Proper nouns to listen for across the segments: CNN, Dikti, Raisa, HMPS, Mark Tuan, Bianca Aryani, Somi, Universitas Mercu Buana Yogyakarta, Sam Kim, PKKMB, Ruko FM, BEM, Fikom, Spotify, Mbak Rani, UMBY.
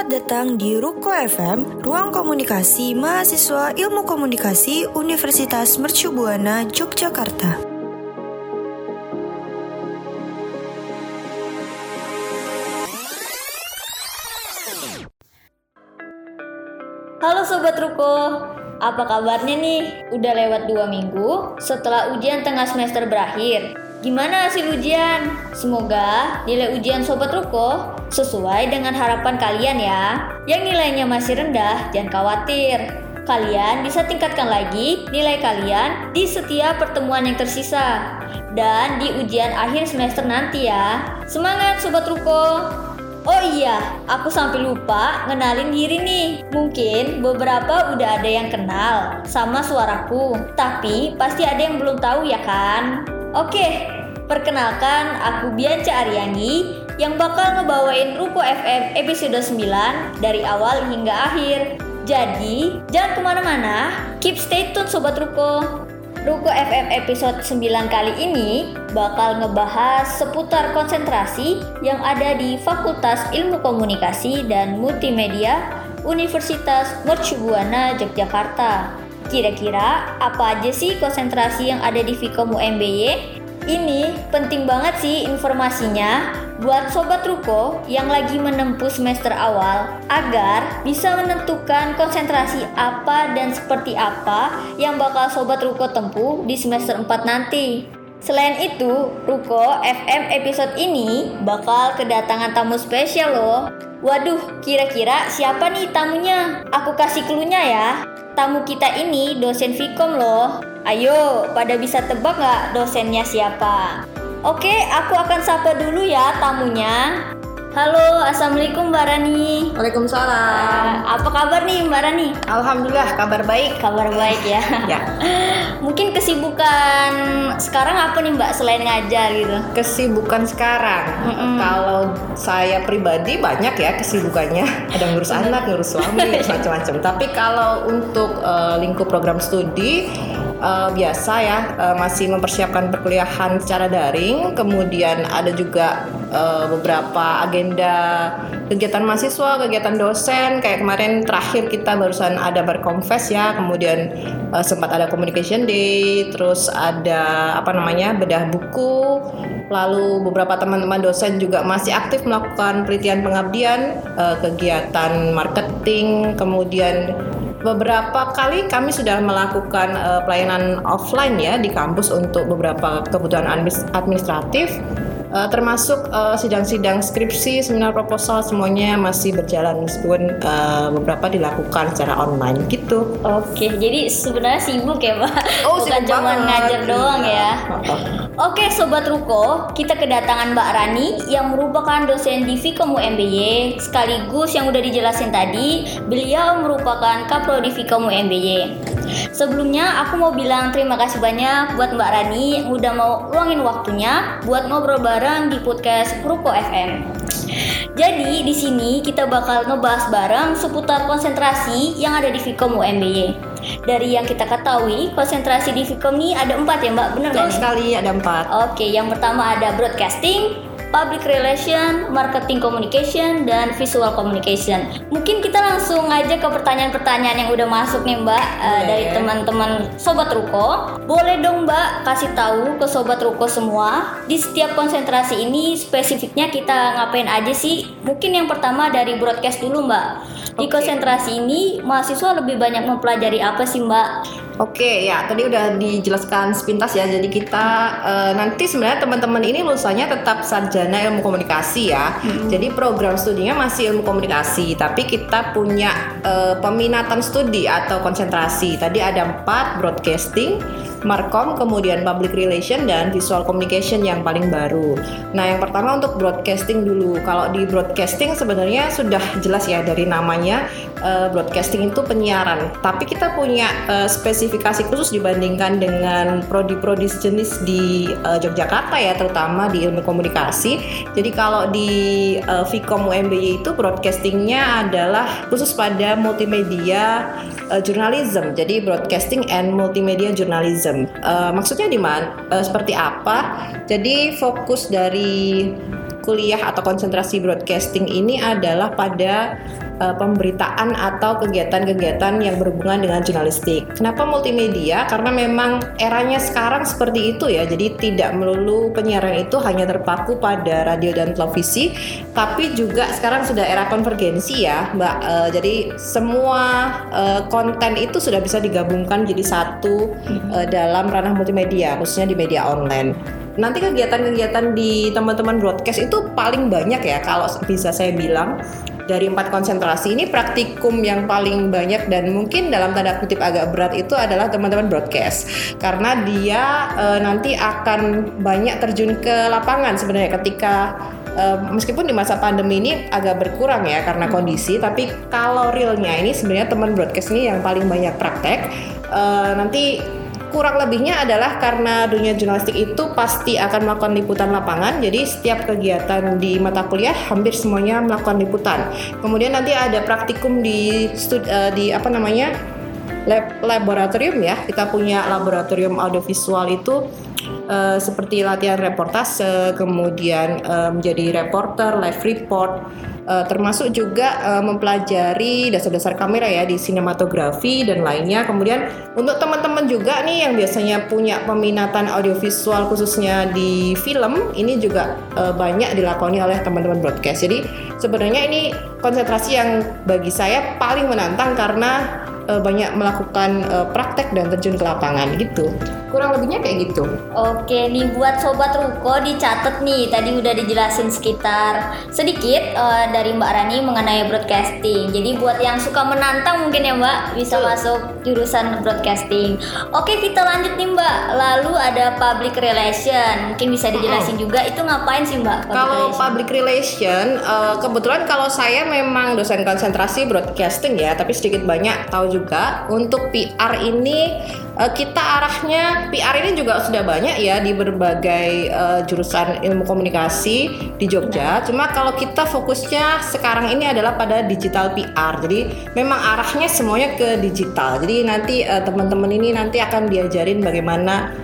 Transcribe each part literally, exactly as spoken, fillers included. Selamat datang di Ruko F M, Ruang Komunikasi Mahasiswa Ilmu Komunikasi Universitas Mercu Buana Yogyakarta. Halo Sobat Ruko, apa kabarnya nih? Udah lewat dua minggu setelah ujian tengah semester berakhir. Gimana hasil ujian? Semoga nilai ujian Sobat Ruko sesuai dengan harapan kalian ya. Yang nilainya masih rendah, jangan khawatir. Kalian bisa tingkatkan lagi nilai kalian di setiap pertemuan yang tersisa. Dan di ujian akhir semester nanti ya. Semangat Sobat Ruko! Oh iya, aku sampai lupa ngenalin diri nih. Mungkin beberapa udah ada yang kenal sama suaraku. Tapi pasti ada yang belum tahu ya kan? Oke, perkenalkan aku Bianca Aryani yang bakal ngebawain Ruko F M episode sembilan dari awal hingga akhir. Jadi, jangan kemana-mana, keep stay tune Sobat Ruko. Ruko F M episode sembilan kali ini bakal ngebahas seputar konsentrasi yang ada di Fakultas Ilmu Komunikasi dan Multimedia Universitas Mercu Buana Yogyakarta. Kira-kira apa aja sih konsentrasi yang ada di Fikom U M B Y? Ini penting banget sih informasinya buat Sobat Ruko yang lagi menempuh semester awal agar bisa menentukan konsentrasi apa dan seperti apa yang bakal Sobat Ruko tempuh di semester empat nanti. Selain itu, Ruko F M episode ini bakal kedatangan tamu spesial loh. Waduh, kira-kira siapa nih tamunya? Aku kasih cluenya ya. Tamu kita ini dosen Fikom loh. Ayo, pada bisa tebak nggak dosennya siapa? Oke, aku akan sapa dulu ya tamunya. Halo, Assalamualaikum Mbak Rani. Waalaikumsalam. Apa kabar nih Mbak Rani? Alhamdulillah, kabar baik. Kabar baik ya. Ya. Mungkin kesibukan sekarang apa nih Mbak selain ngajar gitu? Kesibukan sekarang? Mm-mm. Kalau saya pribadi banyak ya kesibukannya. Ada ngurus anak, ngurus suami, macam-macam. Tapi kalau untuk uh, lingkup program studi, Uh, biasa ya, uh, masih mempersiapkan perkuliahan secara daring. Kemudian ada juga uh, beberapa agenda kegiatan mahasiswa, kegiatan dosen. Kayak kemarin terakhir kita barusan ada berkonfes ya. Kemudian uh, sempat ada communication day. Terus ada apa namanya, bedah buku. Lalu beberapa teman-teman dosen juga masih aktif melakukan penelitian pengabdian, uh, kegiatan marketing. Kemudian beberapa kali kami sudah melakukan uh, pelayanan offline ya di kampus untuk beberapa kebutuhan administratif, uh, termasuk uh, sidang-sidang skripsi, seminar proposal, semuanya masih berjalan meskipun uh, beberapa dilakukan secara online gitu. Oke, jadi sebenarnya sibuk ya Pak, oh, bukan cuma ngajar doang ya. Oke Sobat Ruko, kita kedatangan Mbak Rani yang merupakan dosen di Fikom U M B Y. Sekaligus yang udah dijelasin tadi, beliau merupakan Kaprodi Fikom U M B Y. Sebelumnya aku mau bilang terima kasih banyak buat Mbak Rani yang udah mau luangin waktunya buat ngobrol bareng di podcast Ruko F M. Jadi di sini kita bakal ngebahas bareng seputar konsentrasi yang ada di Fikom U M B Y. Dari yang kita ketahui, konsentrasi di Fikom ini ada empat ya Mbak, benar nggak? Betul sekali, ada empat. Oke, yang pertama ada broadcasting, public relation, marketing communication, dan visual communication. Mungkin kita langsung aja ke pertanyaan-pertanyaan yang udah masuk nih Mbak, yeah. Dari teman-teman Sobat Ruko. Boleh dong Mbak kasih tahu ke Sobat Ruko semua, di setiap konsentrasi ini spesifiknya kita ngapain aja sih? Mungkin yang pertama dari broadcast dulu Mbak. Di konsentrasi ini, mahasiswa lebih banyak mempelajari apa sih Mbak? Oke ya, tadi udah dijelaskan sepintas ya. Jadi kita uh, nanti sebenarnya teman-teman ini lulusannya tetap sarjana ilmu komunikasi ya. Hmm. Jadi program studinya masih ilmu komunikasi, tapi kita punya uh, peminatan studi atau konsentrasi. Tadi ada empat, broadcasting, markom, kemudian public relation, dan visual communication yang paling baru. Nah yang pertama untuk broadcasting dulu. Kalau di broadcasting sebenarnya sudah jelas ya dari namanya, uh, broadcasting itu penyiaran. Tapi kita punya uh, spesifikasi khusus dibandingkan dengan prodi-prodi sejenis di uh, Yogyakarta ya, terutama di ilmu komunikasi. Jadi kalau di uh, Fikom U M B Y itu broadcastingnya adalah khusus pada multimedia uh, journalism. Jadi broadcasting and multimedia journalism. Uh, maksudnya di mana? Uh, seperti apa? Jadi fokus dari kuliah atau konsentrasi broadcasting ini adalah pada uh, pemberitaan atau kegiatan-kegiatan yang berhubungan dengan jurnalistik. Kenapa multimedia? Karena memang eranya sekarang seperti itu ya. Jadi tidak melulu penyiaran itu hanya terpaku pada radio dan televisi, tapi juga sekarang sudah era konvergensi ya, Mbak. Uh, jadi semua uh, konten itu sudah bisa digabungkan jadi satu uh, dalam ranah multimedia, khususnya di media online. Nanti kegiatan-kegiatan di teman-teman broadcast itu paling banyak ya, kalau bisa saya bilang dari empat konsentrasi ini praktikum yang paling banyak dan mungkin dalam tanda kutip agak berat itu adalah teman-teman broadcast, karena dia e, nanti akan banyak terjun ke lapangan sebenarnya ketika Uh, meskipun di masa pandemi ini agak berkurang ya karena kondisi, tapi kalau realnya ini sebenarnya teman broadcast ini yang paling banyak praktek. Uh, nanti kurang lebihnya adalah karena dunia jurnalistik itu pasti akan melakukan liputan lapangan, jadi setiap kegiatan di mata kuliah hampir semuanya melakukan liputan. Kemudian nanti ada praktikum di studi, uh, di apa namanya lab, laboratorium ya, kita punya laboratorium audiovisual itu. Uh, seperti latihan reportase, kemudian uh, menjadi reporter, live report, uh, termasuk juga uh, mempelajari dasar-dasar kamera ya di sinematografi dan lainnya. Kemudian untuk teman-teman juga nih yang biasanya punya peminatan audiovisual khususnya di film, ini juga uh, banyak dilakoni oleh teman-teman broadcast. Jadi sebenarnya ini konsentrasi yang bagi saya paling menantang karena banyak melakukan praktek dan terjun ke lapangan gitu. Kurang lebihnya kayak gitu. Oke nih, buat Sobat Ruko dicatat nih, tadi udah dijelasin sekitar sedikit uh, dari Mbak Rani mengenai broadcasting. Jadi buat yang suka menantang mungkin ya Mbak bisa Tuh. masuk jurusan broadcasting. Oke, kita lanjut nih Mbak. Lalu ada public relation. Mungkin bisa dijelasin mm-hmm. juga itu ngapain sih Mbak? Public kalau relation. public relation uh, kebetulan kalau saya memang dosen konsentrasi broadcasting ya, tapi sedikit banyak tahu juga Juga untuk P R ini kita arahnya P R ini juga sudah banyak ya di berbagai uh, jurusan ilmu komunikasi di Jogja. Cuma kalau kita fokusnya sekarang ini adalah pada digital P R. Jadi memang arahnya semuanya ke digital. Jadi nanti uh, teman-teman ini nanti akan diajarin bagaimana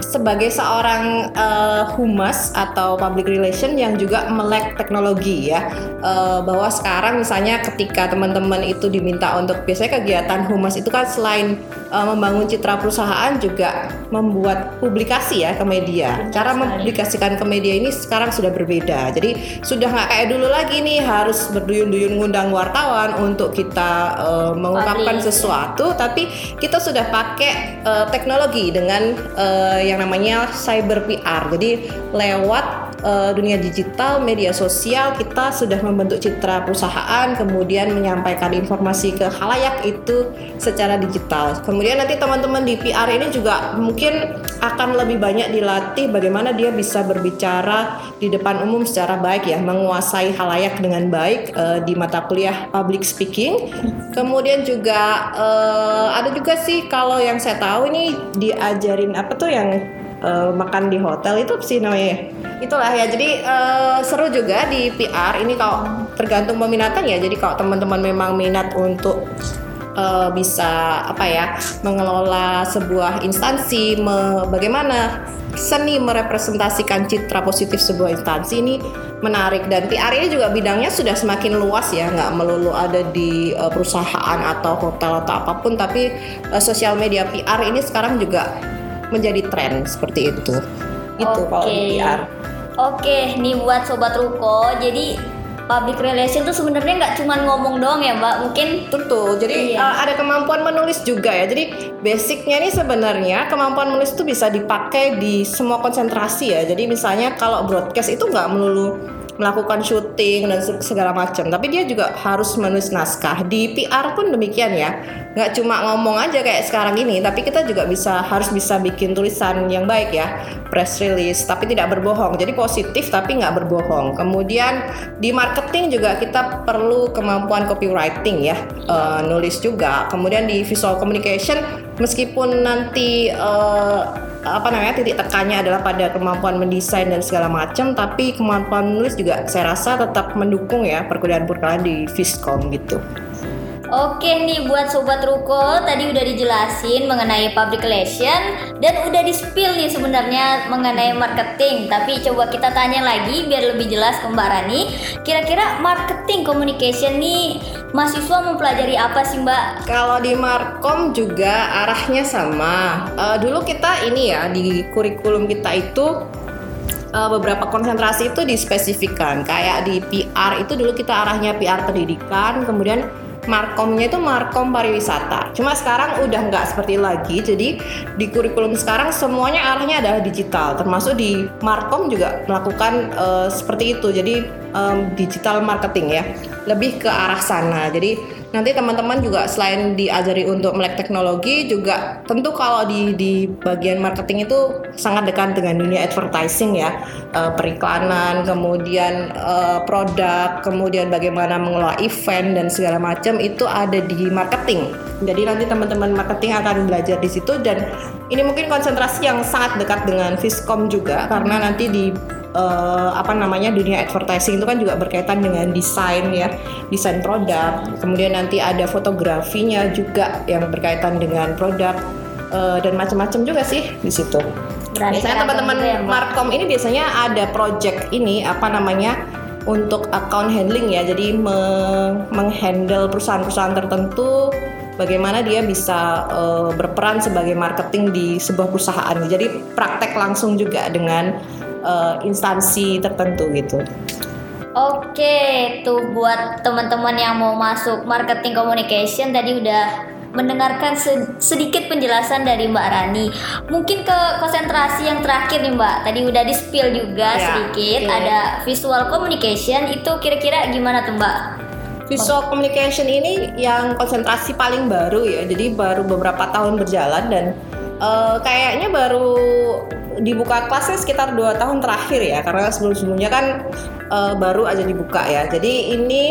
sebagai seorang uh, humas atau public relation yang juga melek teknologi ya, uh, bahwa sekarang misalnya ketika teman-teman itu diminta untuk biasanya kegiatan humas itu kan selain uh, membangun citra perusahaan juga membuat publikasi ya ke media. Cara mempublikasikan ke media ini sekarang sudah berbeda. Jadi sudah nggak kayak dulu lagi nih harus berduyun-duyun ngundang wartawan untuk kita uh, mengungkapkan sesuatu, tapi kita sudah pakai uh, teknologi dengan uh, yang namanya cyber P R. Jadi lewat uh, dunia digital, media sosial kita sudah membentuk citra perusahaan, kemudian menyampaikan informasi ke khalayak itu secara digital. Kemudian nanti teman-teman di P R ini juga mungkin akan lebih banyak dilatih bagaimana dia bisa berbicara di depan umum secara baik ya, menguasai khalayak dengan baik uh, di mata kuliah public speaking. Kemudian juga uh, ada juga sih kalau yang saya tahu ini diajarin apa tuh yang Uh, makan di hotel itu sih namanya. Itulah ya. Jadi uh, seru juga di P R ini kalau tergantung peminatan ya. Jadi kalau teman-teman memang minat untuk uh, bisa apa ya mengelola sebuah instansi, me- bagaimana seni merepresentasikan citra positif sebuah instansi ini menarik. Dan P R ini juga bidangnya sudah semakin luas ya, nggak melulu ada di uh, perusahaan atau hotel atau apapun, tapi uh, sosial media P R ini sekarang juga menjadi tren seperti itu. Itu kalau P R. Oke, nih buat Sobat Ruko, jadi public relation tuh sebenarnya nggak cuma ngomong doang ya Mbak, mungkin tentu. Jadi iya. uh, ada kemampuan menulis juga ya. Jadi basicnya ini sebenarnya kemampuan menulis itu bisa dipakai di semua konsentrasi ya. Jadi misalnya kalau broadcast itu nggak melulu melakukan syuting dan segala macam, tapi dia juga harus menulis naskah. Di P R pun demikian ya, nggak cuma ngomong aja kayak sekarang ini, tapi kita juga bisa harus bisa bikin tulisan yang baik ya, press release, tapi tidak berbohong. Jadi positif tapi nggak berbohong. Kemudian di marketing juga kita perlu kemampuan copywriting ya, uh, nulis juga. Kemudian di visual communication, meskipun nanti uh, apa namanya titik tekannya adalah pada kemampuan mendesain dan segala macam, tapi kemampuan menulis juga saya rasa tetap mendukung ya perkuliahan-perkuliahan di Fiskom gitu. Oke nih buat Sobat Ruko, tadi udah dijelasin mengenai public relation dan udah di-spill nih sebenarnya mengenai marketing. Tapi coba kita tanya lagi biar lebih jelas ke Mbak Rani, kira-kira marketing communication nih Mahasiswa mempelajari apa sih Mbak? Kalau di Markom juga arahnya sama. Uh, dulu kita ini ya di kurikulum kita itu uh, beberapa konsentrasi itu dispesifikan. Kayak di P R itu dulu kita arahnya P R pendidikan, kemudian Markomnya itu Markom pariwisata. Cuma sekarang udah nggak seperti lagi. Jadi di kurikulum sekarang semuanya arahnya adalah digital. Termasuk di Markom juga melakukan uh, seperti itu. Jadi um, digital marketing ya. Lebih ke arah sana. Jadi nanti teman-teman juga selain diajari untuk melek teknologi juga tentu kalau di di bagian marketing itu sangat dekat dengan dunia advertising ya. Uh, periklanan, kemudian uh, produk, kemudian bagaimana mengelola event dan segala macam itu ada di marketing. Jadi nanti teman-teman marketing akan belajar di situ dan ini mungkin konsentrasi yang sangat dekat dengan Fiskom juga karena nanti di uh, apa namanya dunia advertising itu kan juga berkaitan dengan desain ya, desain produk. Kemudian nanti ada fotografinya juga yang berkaitan dengan produk uh, dan macam-macam juga sih di situ. Berarti biasanya teman-teman ya, Markom ini biasanya ada project ini apa namanya? Untuk account handling ya, jadi menghandle perusahaan-perusahaan tertentu, bagaimana dia bisa uh, berperan sebagai marketing di sebuah perusahaan. Jadi praktek langsung juga dengan uh, instansi tertentu gitu. Oke, tuh buat teman-teman yang mau masuk marketing communication tadi udah mendengarkan sedikit penjelasan dari Mbak Rani. Mungkin ke konsentrasi yang terakhir nih Mbak. Tadi udah di spill juga ya, sedikit ya. Ada visual communication. Itu kira-kira gimana tuh Mbak? Visual communication ini yang konsentrasi paling baru ya. Jadi baru beberapa tahun berjalan dan uh, kayaknya baru dibuka kelasnya sekitar dua tahun terakhir ya. Karena sebelum-sebelumnya kan uh, baru aja dibuka ya. Jadi ini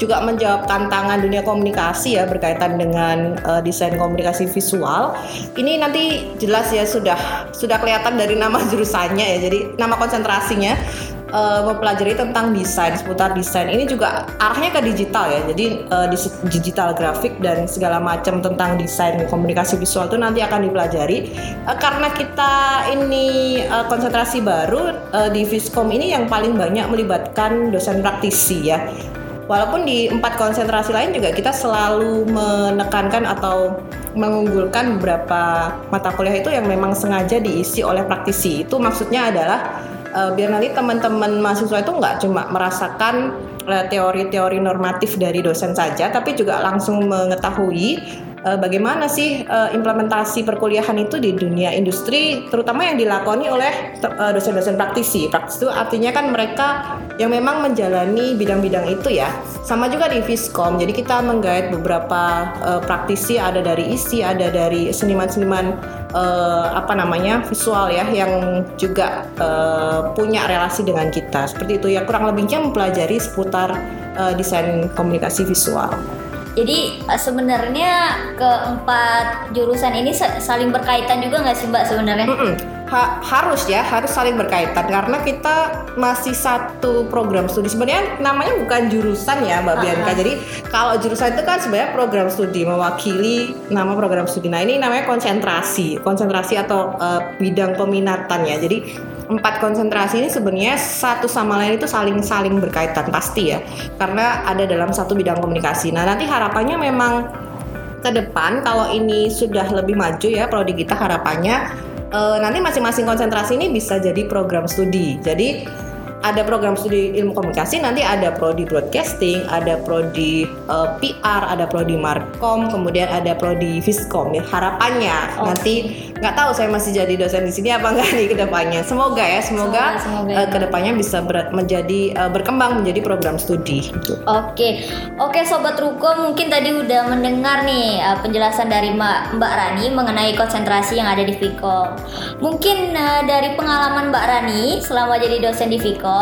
juga menjawab tantangan dunia komunikasi ya berkaitan dengan uh, desain komunikasi visual. Ini nanti jelas ya sudah sudah kelihatan dari nama jurusannya ya. Jadi nama konsentrasinya uh, mempelajari tentang desain, seputar desain. Ini juga arahnya ke digital ya. Jadi uh, digital grafik dan segala macam tentang desain komunikasi visual itu nanti akan dipelajari. Uh, karena kita ini uh, konsentrasi baru uh, di Fiskom ini yang paling banyak melibatkan dosen praktisi ya. Walaupun di empat konsentrasi lain juga kita selalu menekankan atau mengunggulkan beberapa mata kuliah itu yang memang sengaja diisi oleh praktisi. Itu maksudnya adalah uh, biar nanti teman-teman mahasiswa itu nggak cuma merasakan uh, teori-teori normatif dari dosen saja, tapi juga langsung mengetahui uh, bagaimana sih uh, implementasi perkuliahan itu di dunia industri, terutama yang dilakoni oleh uh, dosen-dosen praktisi. Praktisi itu artinya kan mereka yang memang menjalani bidang-bidang itu ya. Sama juga di Fiskom, jadi kita menggait beberapa uh, praktisi, ada dari I S I, ada dari seniman-seniman uh, apa namanya visual ya, yang juga uh, punya relasi dengan kita. Seperti itu ya, kurang lebihnya mempelajari seputar uh, desain komunikasi visual. Jadi sebenarnya keempat jurusan ini saling berkaitan juga nggak sih Mbak sebenarnya? Mm-mm. Ha, harus ya, harus saling berkaitan karena kita masih satu program studi. Sebenarnya namanya bukan jurusan ya Mbak Bianca. Jadi kalau jurusan itu kan sebenarnya program studi mewakili nama program studi. Nah ini namanya konsentrasi, konsentrasi atau uh, bidang peminatan ya. Jadi empat konsentrasi ini sebenarnya satu sama lain itu saling-saling berkaitan pasti ya. Karena ada dalam satu bidang komunikasi. Nah nanti harapannya memang ke depan kalau ini sudah lebih maju ya prodi kita harapannya. Uh, nanti masing-masing konsentrasi ini bisa jadi program studi. Jadi ada program studi ilmu komunikasi, nanti ada prodi broadcasting, ada prodi uh, P R, ada prodi markom, kemudian ada prodi Fiskom. Ya, harapannya oh. Nanti nggak tahu saya masih jadi dosen di sini apa nggak nih kedepannya. Semoga ya, semoga, semoga, semoga uh, kedepannya bisa ber- menjadi uh, berkembang menjadi program studi. Gitu. Oke, oke Sobat Ruko, mungkin tadi udah mendengar nih uh, penjelasan dari Ma- Mbak Rani mengenai konsentrasi yang ada di Fikom. Mungkin uh, dari pengalaman Mbak Rani selama jadi dosen di Fikom,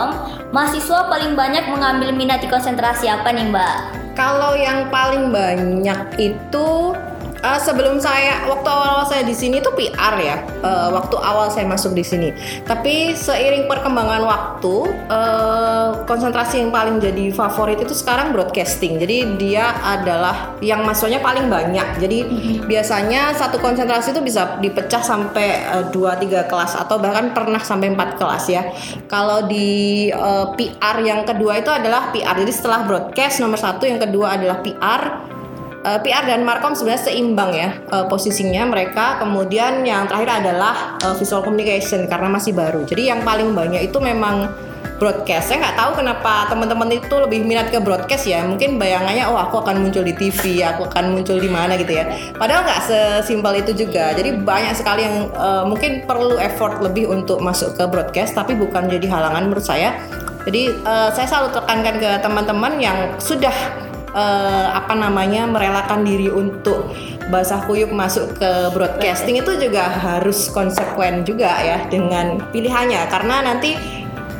mahasiswa paling banyak mengambil minat di konsentrasi apa nih Mbak? Kalau yang paling banyak itu Uh, sebelum saya, waktu awal-awal saya di sini itu P R ya, uh, waktu awal saya masuk di sini. Tapi seiring perkembangan waktu, uh, konsentrasi yang paling jadi favorit itu sekarang broadcasting. Jadi dia adalah yang masuknya paling banyak. Jadi mm-hmm. biasanya satu konsentrasi itu bisa dipecah sampai dua tiga kelas atau bahkan pernah sampai empat kelas ya. Kalau di uh, P R yang kedua itu adalah P R. Jadi setelah broadcast nomor satu, yang kedua adalah P R. Uh, P R dan Markom sebenarnya seimbang ya uh, posisinya mereka. Kemudian yang terakhir adalah uh, visual communication karena masih baru. Jadi yang paling banyak itu memang broadcast. Saya nggak tahu kenapa teman-teman itu lebih minat ke broadcast ya. Mungkin bayangannya, oh aku akan muncul di T V, aku akan muncul di mana gitu ya. Padahal nggak sesimpel itu juga. Jadi banyak sekali yang uh, mungkin perlu effort lebih untuk masuk ke broadcast, tapi bukan jadi halangan menurut saya. Jadi uh, saya selalu tekankan ke teman-teman yang sudah Uh, apa namanya merelakan diri untuk basah kuyup masuk ke broadcasting itu juga harus konsekuen juga ya dengan pilihannya, karena nanti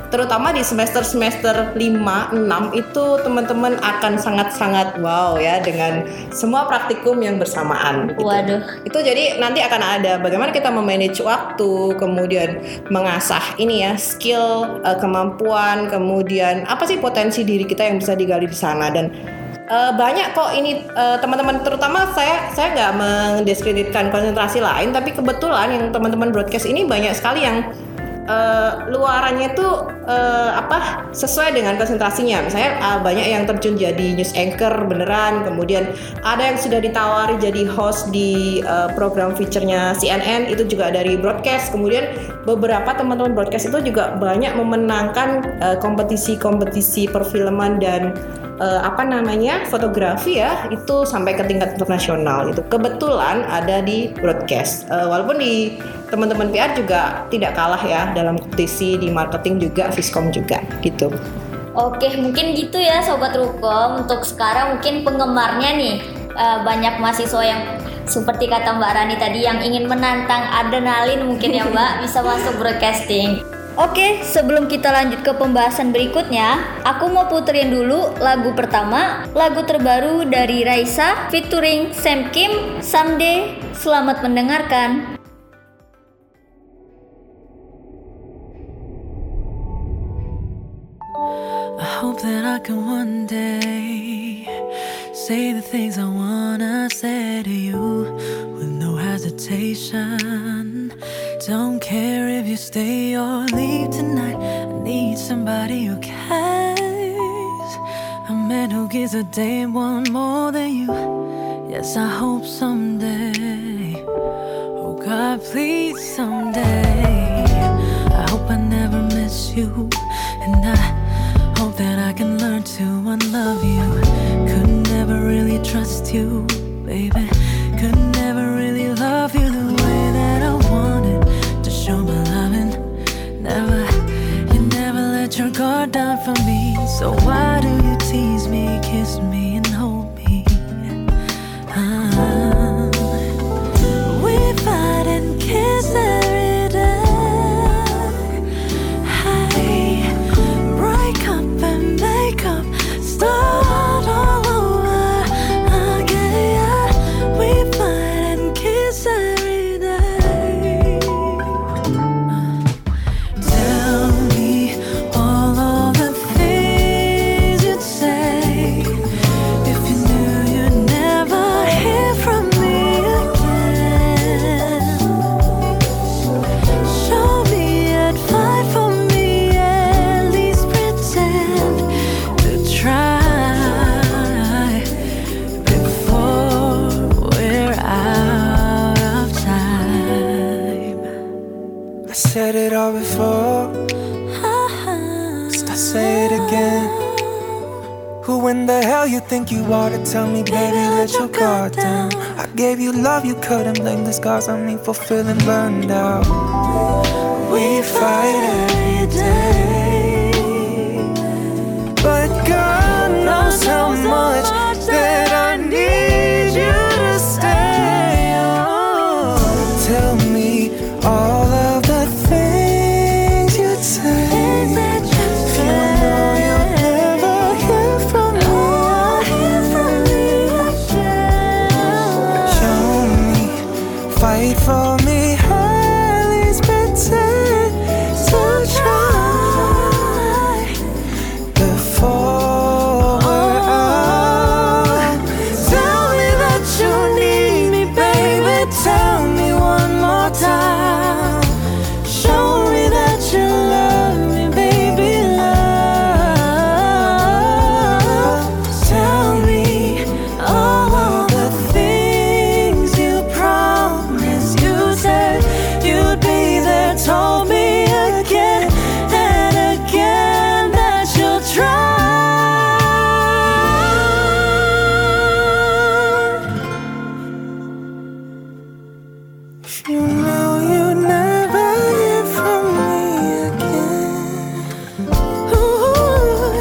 terutama di semester-semester lima enam itu teman-teman akan sangat-sangat wow ya dengan semua praktikum yang bersamaan gitu. Waduh. Itu jadi nanti akan ada bagaimana kita memanage waktu, kemudian mengasah ini ya skill, kemampuan, kemudian apa sih potensi diri kita yang bisa digali di sana. Dan Uh, banyak kok ini uh, teman-teman, terutama saya saya nggak mendiskreditkan konsentrasi lain, tapi kebetulan yang teman-teman broadcast ini banyak sekali yang uh, luarannya tuh uh, apa sesuai dengan konsentrasinya. Misalnya uh, banyak yang terjun jadi news anchor beneran, kemudian ada yang sudah ditawari jadi host di uh, program feature-nya C N N, itu juga dari broadcast. Kemudian beberapa teman-teman broadcast itu juga banyak memenangkan uh, kompetisi-kompetisi perfilman dan Uh, apa namanya fotografi ya, itu sampai ke tingkat internasional itu kebetulan ada di broadcast. Uh, walaupun di teman-teman P R juga tidak kalah ya dalam kompetisi di marketing juga, Fiskom juga gitu. Oke, mungkin gitu ya Sobat Ruko. Untuk sekarang mungkin penggemarnya nih uh, banyak mahasiswa yang seperti kata Mbak Rani tadi yang ingin menantang adrenalin mungkin ya Mbak bisa masuk broadcasting. Oke, sebelum kita lanjut ke pembahasan berikutnya, aku mau puterin dulu lagu pertama, lagu terbaru dari Raisa featuring Sam Kim, Someday. Selamat mendengarkan. I hope that I can one day say the things I wanna say to you with no hesitation. Don't care if you stay or leave tonight. I need somebody who cares. A man who gives a damn one more than you. Yes, I hope someday. Oh God, please someday. I hope I never miss you. And I hope that I can learn to unlove you. Could never really trust you, baby. Could never really love you the way that I wanted. Show my loving, never. You never let your guard down for me. So why do you tease me, kiss me, and hold me? Ah. We fight and kiss every day. Hey, break up and make up, start all over again. We fight and kiss every day. Said it all before, I say it again. Who in the hell you think you are to tell me, baby, let your guard down? I gave you love, you couldn't blame the scars on me for feeling burned out. We fight every day, but God knows how much that I need you to stay. Oh, tell me all. Show fight for me, at least pretend to try before we're out. Tell me that you need me, baby, tell me one more time. Show me that you love me, baby, love. Tell me all of the things you promised. You said you'd be there, told me again and again that you'll try. You know you never hear from me again. Ooh,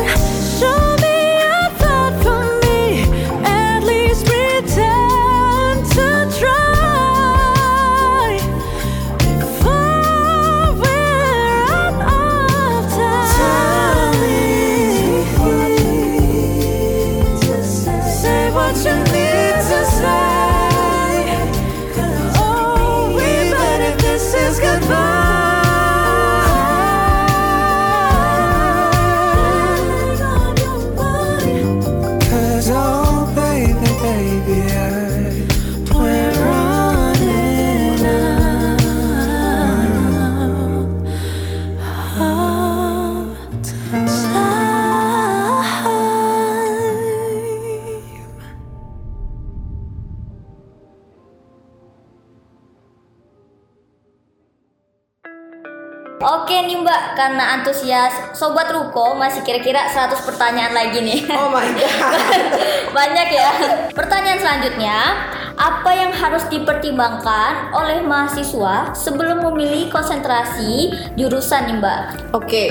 show me a thought for me, at least pretend to try before we're out of time. Tell me, say what you need to say. Oh, we bet if this is goodbye. 'Cause oh baby, baby, I- we're running out of time. Oke nih Mbak, karena antusias Sobat Ruko masih kira-kira seratus pertanyaan lagi nih. Oh my god. Banyak ya. Pertanyaan selanjutnya, apa yang harus dipertimbangkan oleh mahasiswa sebelum memilih konsentrasi jurusan nih Mbak? Oke,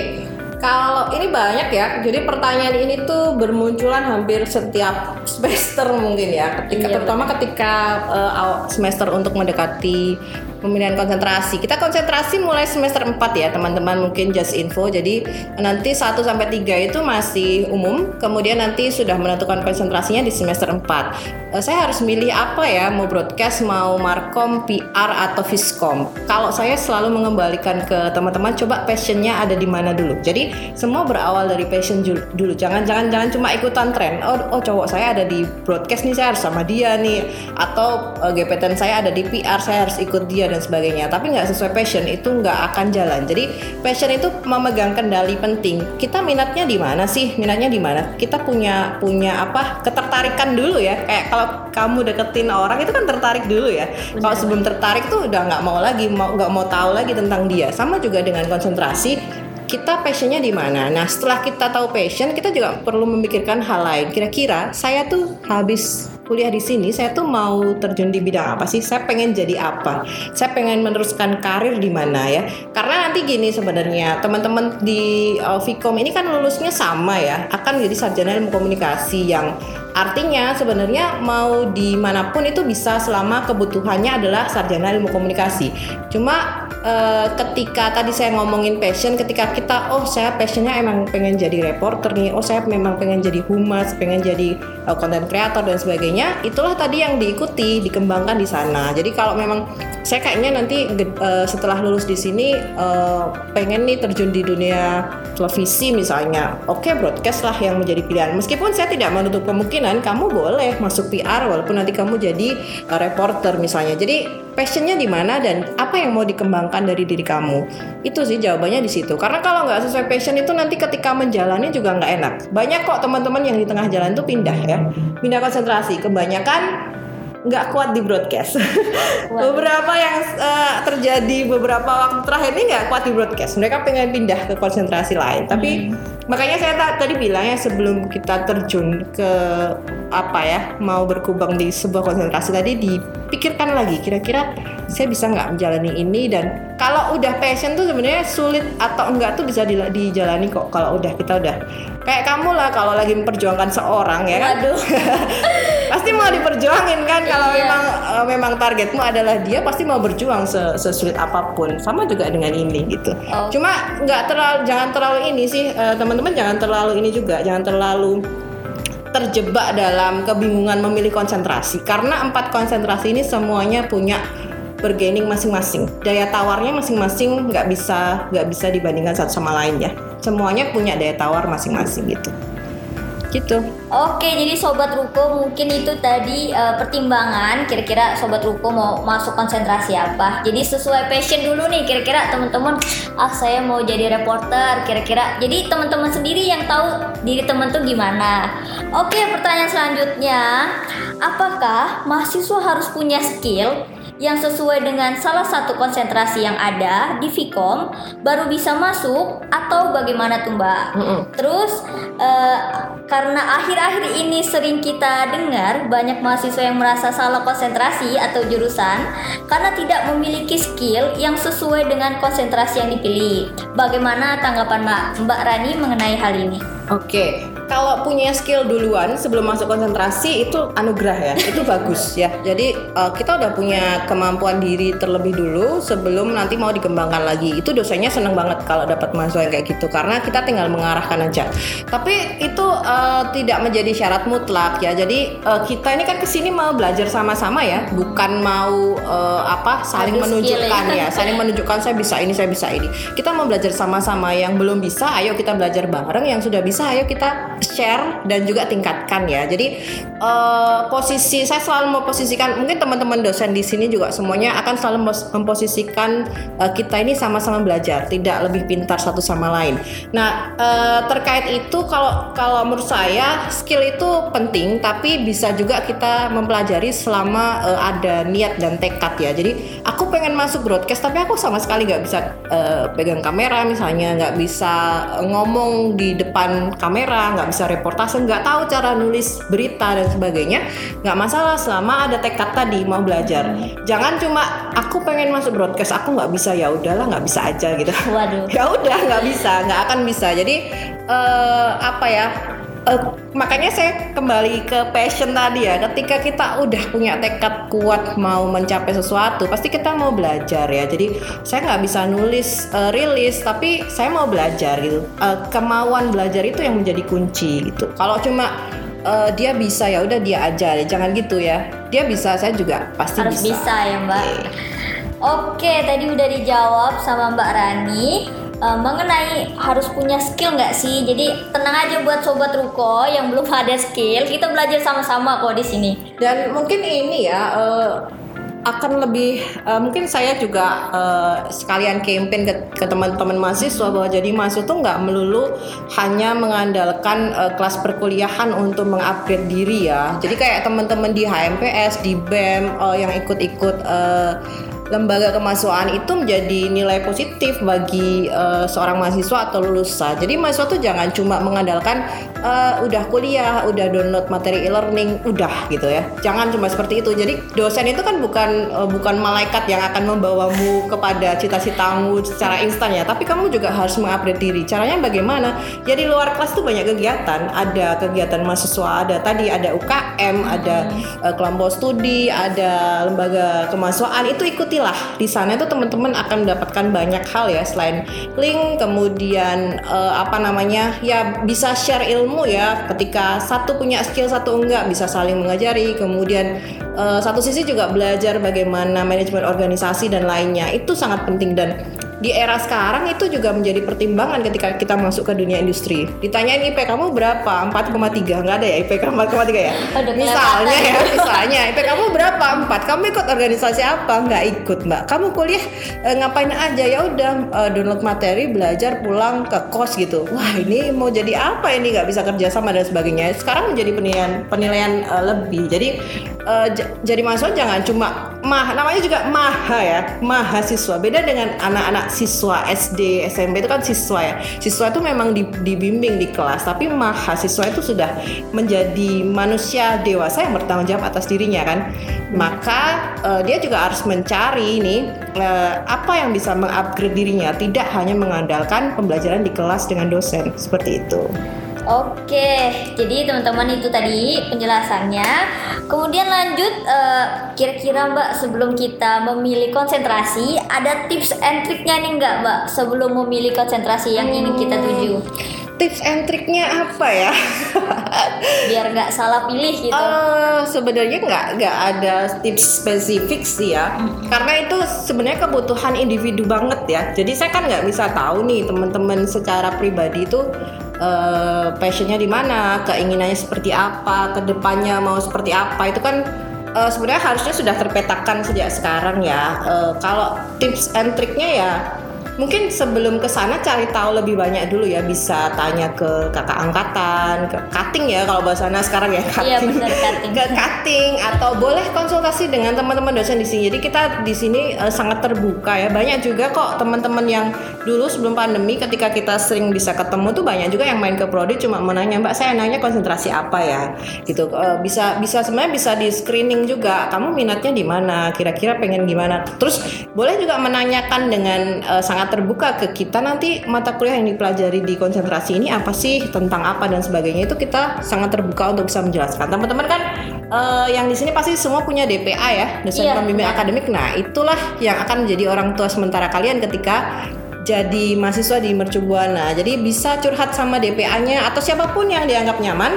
kalau ini banyak ya, jadi pertanyaan ini tuh bermunculan hampir setiap semester mungkin ya, ketika, Iya, terutama ketika eh, aw- semester untuk mendekati pemilihan konsentrasi. Kita konsentrasi mulai semester empat ya teman-teman, mungkin just info. Jadi nanti satu sampai tiga itu masih umum, kemudian nanti sudah menentukan konsentrasinya di semester empat. Eh, saya harus milih apa ya, mau broadcast, mau markom, P R atau Fiskom. Kalau saya selalu mengembalikan ke teman-teman, coba passionnya ada di mana dulu. Jadi semua berawal dari passion dulu. Jangan-jangan jangan cuma ikutan tren. Oh, oh cowok saya ada di broadcast nih, saya harus sama dia nih. Atau uh, gebetan saya ada di P R, saya harus ikut dia dan sebagainya. Tapi nggak sesuai passion itu nggak akan jalan. Jadi passion itu memegang kendali penting. Kita minatnya di mana sih? Minatnya di mana? Kita punya punya apa? Ketertarikan dulu ya. Kayak kalau kamu deketin orang itu kan tertarik dulu ya. Kalau sebelum tertarik tuh udah nggak mau lagi, mau nggak mau tahu lagi tentang dia. Sama juga dengan konsentrasi. Kita passionnya di mana? Nah, setelah kita tahu passion, kita juga perlu memikirkan hal lain. Kira-kira saya tuh habis kuliah di sini, saya tuh mau terjun di bidang apa sih? Saya pengen jadi apa? Saya pengen meneruskan karir di mana ya? Karena nanti gini sebenarnya, teman-teman di uh, Fikom ini kan lulusnya sama ya, akan jadi sarjana ilmu komunikasi, yang artinya sebenarnya mau dimanapun itu bisa selama kebutuhannya adalah sarjana ilmu komunikasi. Cuma uh, ketika tadi saya ngomongin passion, ketika kita, oh saya passionnya emang pengen jadi reporter nih, oh saya memang pengen jadi humas, pengen jadi konten uh, creator dan sebagainya. Itulah tadi yang diikuti, dikembangkan di sana. Jadi kalau memang saya kayaknya nanti uh, setelah lulus di sini uh, pengen nih terjun di dunia televisi misalnya, oke okay, broadcast lah yang menjadi pilihan. Meskipun saya tidak menutup kemungkinan kamu boleh masuk P R walaupun nanti kamu jadi uh, reporter misalnya. Jadi passionnya di mana dan apa yang mau dikembangkan dari diri kamu, itu sih jawabannya di situ. Karena kalau nggak sesuai passion itu nanti ketika menjalani juga nggak enak. Banyak kok teman-teman yang di tengah jalan tuh pindah ya, pindah konsentrasi. Kebanyakan nggak kuat di broadcast. Beberapa yang uh, terjadi beberapa waktu terakhir ini nggak kuat di broadcast. Mereka pengen pindah ke konsentrasi lain. Tapi hmm. makanya saya tadi bilang ya, sebelum kita terjun ke apa ya, mau berkubang di sebuah konsentrasi tadi, dipikirkan lagi kira-kira saya bisa nggak menjalani ini. Dan kalau udah passion tuh sebenarnya sulit atau enggak tuh bisa di, dijalani kok. Kalau udah kita udah kayak kamu lah, kalau lagi memperjuangkan seorang ya kan. Aduh. Pasti mau diperjuangin kan. Kalau iya. memang uh, memang targetmu adalah dia, pasti mau berjuang sesulit apapun. Sama juga dengan ini gitu. Oh. Cuma nggak terlalu, jangan terlalu ini sih uh, teman-teman, jangan terlalu ini juga, jangan terlalu terjebak dalam kebingungan memilih konsentrasi. Karena empat konsentrasi ini semuanya punya bergaining masing-masing. Daya tawarnya masing-masing nggak bisa nggak bisa dibandingkan satu sama lain ya. Semuanya punya daya tawar masing-masing gitu. Gitu. Oke, jadi Sobat Ruko mungkin itu tadi uh, pertimbangan kira-kira Sobat Ruko mau masuk konsentrasi apa. Jadi sesuai passion dulu nih kira-kira teman-teman, ah saya mau jadi reporter kira-kira. Jadi teman-teman sendiri yang tahu diri teman tuh gimana. Oke, pertanyaan selanjutnya, apakah mahasiswa harus punya skill yang sesuai dengan salah satu konsentrasi yang ada di Fikom baru bisa masuk atau bagaimana tuh Mbak? Mm-mm. Terus uh, karena akhir-akhir ini sering kita dengar banyak mahasiswa yang merasa salah konsentrasi atau jurusan karena tidak memiliki skill yang sesuai dengan konsentrasi yang dipilih. Bagaimana tanggapan Mbak, Mbak Rani mengenai hal ini? Oke, kalau punya skill duluan sebelum masuk konsentrasi itu anugerah ya, itu bagus ya. Jadi uh, kita udah punya kemampuan diri terlebih dulu sebelum nanti mau dikembangkan lagi. Itu dosennya seneng banget kalau dapat mahasiswa yang kayak gitu karena kita tinggal mengarahkan aja. Tapi itu uh, tidak menjadi syarat mutlak ya. Jadi uh, kita ini kan kesini mau belajar sama-sama ya, bukan mau uh, apa saling Aduh, menunjukkan ya. ya, saling menunjukkan saya bisa ini, saya bisa ini. Kita mau belajar sama-sama, yang belum bisa ayo kita belajar bareng, yang sudah bisa Bisa, ayo kita share dan juga tingkatkan ya. Jadi uh, posisi saya selalu mau posisikan, mungkin teman-teman dosen di sini juga semuanya akan selalu memposisikan uh, kita ini sama-sama belajar, tidak lebih pintar satu sama lain. Nah uh, terkait itu kalau kalau menurut saya skill itu penting, tapi bisa juga kita mempelajari selama uh, ada niat dan tekad ya. Jadi aku pengen masuk broadcast tapi aku sama sekali nggak bisa uh, pegang kamera misalnya, nggak bisa ngomong di depan kamera, nggak bisa reportase, nggak tahu cara nulis berita dan sebagainya, nggak masalah selama ada tekad tadi mau belajar. Jangan cuma aku pengen masuk broadcast, aku nggak bisa, ya udahlah nggak bisa aja gitu. Waduh. Ya udah nggak bisa, nggak akan bisa. Jadi uh, apa ya? Uh, makanya saya kembali ke passion tadi ya. Ketika kita udah punya tekad kuat mau mencapai sesuatu, pasti kita mau belajar ya. Jadi saya nggak bisa nulis uh, rilis, tapi saya mau belajar gitu. Uh, kemauan belajar itu yang menjadi kunci gitu. Kalau cuma uh, dia bisa ya udah dia aja, jangan gitu ya. Dia bisa, saya juga pasti harus bisa. Harus bisa ya Mbak. Okay. Oke, tadi udah dijawab sama Mbak Rani. Uh, mengenai harus punya skill nggak sih? Jadi tenang aja buat Sobat Ruko yang belum ada skill, kita belajar sama-sama kok di sini. Dan mungkin ini ya uh, akan lebih uh, mungkin saya juga uh, sekalian campaign ke, ke teman-teman mahasiswa bahwa jadi mahasiswa tuh nggak melulu hanya mengandalkan uh, kelas perkuliahan untuk mengupgrade diri ya. Jadi kayak teman-teman di H M P S, di B E M uh, yang ikut-ikut uh, lembaga kemahasiswaan itu menjadi nilai positif bagi uh, seorang mahasiswa atau lulusan. Jadi mahasiswa tuh jangan cuma mengandalkan uh, udah kuliah, udah download materi e-learning, udah gitu ya. Jangan cuma seperti itu. Jadi dosen itu kan bukan uh, bukan malaikat yang akan membawamu kepada cita-citamu secara instan ya. Tapi kamu juga harus mengupgrade diri. Caranya bagaimana? Ya di luar kelas tuh banyak kegiatan. Ada kegiatan mahasiswa, ada tadi ada U K M, ada uh, kelompok studi, ada lembaga kemahasiswaan, itu ikuti lah. Di sana itu teman-teman akan mendapatkan banyak hal ya, selain link kemudian eh, apa namanya ya, bisa share ilmu ya. Ketika satu punya skill satu enggak, bisa saling mengajari. Kemudian eh, satu sisi juga belajar bagaimana manajemen organisasi dan lainnya, itu sangat penting. Dan di era sekarang itu juga menjadi pertimbangan ketika kita masuk ke dunia industri. Ditanyain I P kamu berapa? empat koma tiga. Enggak ada ya I P kamu empat koma tiga ya? Misalnya ya, misalnya I P kamu berapa? empat. Kamu ikut organisasi apa? Enggak ikut, Mbak. Kamu kuliah eh, ngapain aja? Ya udah eh, download materi, belajar, pulang ke kos gitu. Wah, ini mau jadi apa ini? Enggak bisa kerja sama dan sebagainya. Sekarang menjadi penilaian penilaian eh, lebih. Jadi eh, j- jadi mahasiswa jangan cuma mah, namanya juga maha ya, mahasiswa. Beda dengan anak-anak siswa S D, S M P itu kan siswa ya. Siswa itu memang dibimbing di kelas, tapi mahasiswa itu sudah menjadi manusia dewasa yang bertanggung jawab atas dirinya kan. Maka uh, dia juga harus mencari ini uh, apa yang bisa mengupgrade dirinya, tidak hanya mengandalkan pembelajaran di kelas dengan dosen seperti itu. Oke, jadi teman-teman itu tadi penjelasannya. Kemudian lanjut, uh, kira-kira Mbak sebelum kita memilih konsentrasi, ada tips and triknya nih nggak Mbak sebelum memilih konsentrasi yang ingin kita tuju? tips and triknya apa ya? Biar nggak salah pilih gitu. Uh, sebenarnya nggak nggak ada tips spesifik sih ya, mm-hmm. karena itu sebenarnya kebutuhan individu banget ya. Jadi saya kan nggak bisa tahu nih teman-teman secara pribadi itu uh, passionnya di mana, keinginannya seperti apa, kedepannya mau seperti apa, itu kan uh, sebenarnya harusnya sudah terpetakan sejak sekarang ya. Uh, kalau tips and triknya ya, mungkin sebelum kesana cari tahu lebih banyak dulu ya, bisa tanya ke kakak angkatan, ke cutting ya kalau bahasanya sekarang ya, cutting, iya, bener, cutting. ke cutting atau boleh konsultasi dengan teman-teman dosen di sini. Jadi kita di sini uh, sangat terbuka ya, banyak juga kok teman-teman yang dulu sebelum pandemi ketika kita sering bisa ketemu tuh banyak juga yang main ke prodi cuma menanya, Mbak saya nanya konsentrasi apa ya gitu. Uh, bisa bisa sebenarnya bisa di screening juga, kamu minatnya di mana, kira-kira pengen gimana. Terus boleh juga menanyakan dengan uh, sangat terbuka ke kita, nanti mata kuliah yang dipelajari di konsentrasi ini apa sih, tentang apa dan sebagainya, itu kita sangat terbuka untuk bisa menjelaskan. Teman-teman kan uh, yang di sini pasti semua punya D P A ya, dosen iya, pembimbing iya. akademik. Nah itulah yang akan menjadi orang tua sementara kalian ketika jadi mahasiswa di Mercu Buana. Jadi bisa curhat sama D P A-nya atau siapapun yang dianggap nyaman,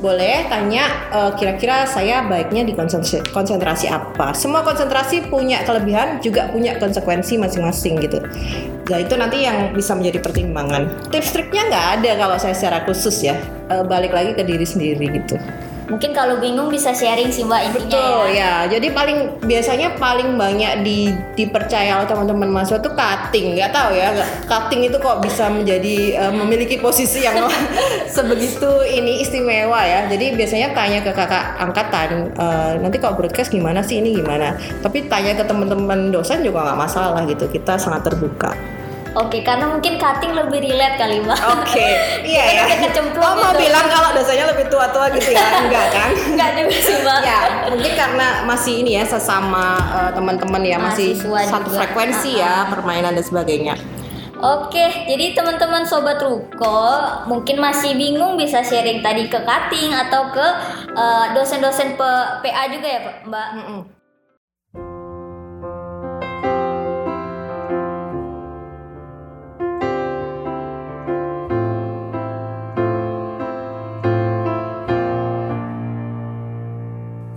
boleh tanya uh, kira-kira saya baiknya di konsentrasi, konsentrasi apa. Semua konsentrasi punya kelebihan juga punya konsekuensi masing-masing gitu. Nah itu nanti yang bisa menjadi pertimbangan. Tips triknya nggak ada kalau saya secara khusus ya, uh, balik lagi ke diri sendiri gitu. Mungkin kalau bingung bisa sharing sih Mbak intinya. Betul ya. ya. Jadi paling biasanya paling banyak di, dipercaya oleh teman-teman mahasiswa tuh cutting. Gak tahu ya, cutting itu kok bisa menjadi uh, memiliki posisi yang sebegitu ini istimewa ya. Jadi biasanya tanya ke kakak angkatan, uh, nanti kalau broadcast gimana sih, ini gimana. Tapi tanya ke teman-teman dosen juga nggak masalah gitu. Kita sangat terbuka. Oke, karena mungkin cutting lebih relate kali Mbak. Oke, iya ya. Oh mau gitu. Bilang kalau dasarnya lebih tua-tua gitu ya, enggak kan? Enggak juga sih Mbak. Ya, mungkin karena masih ini ya sesama uh, teman-teman ya, masih mahasiswa satu juga. Frekuensi uh-huh. ya, permainan dan sebagainya. Oke, jadi teman-teman Sobat Ruko mungkin masih bingung bisa sharing tadi ke cutting atau ke uh, dosen-dosen P A juga ya Mbak? Mm-mm.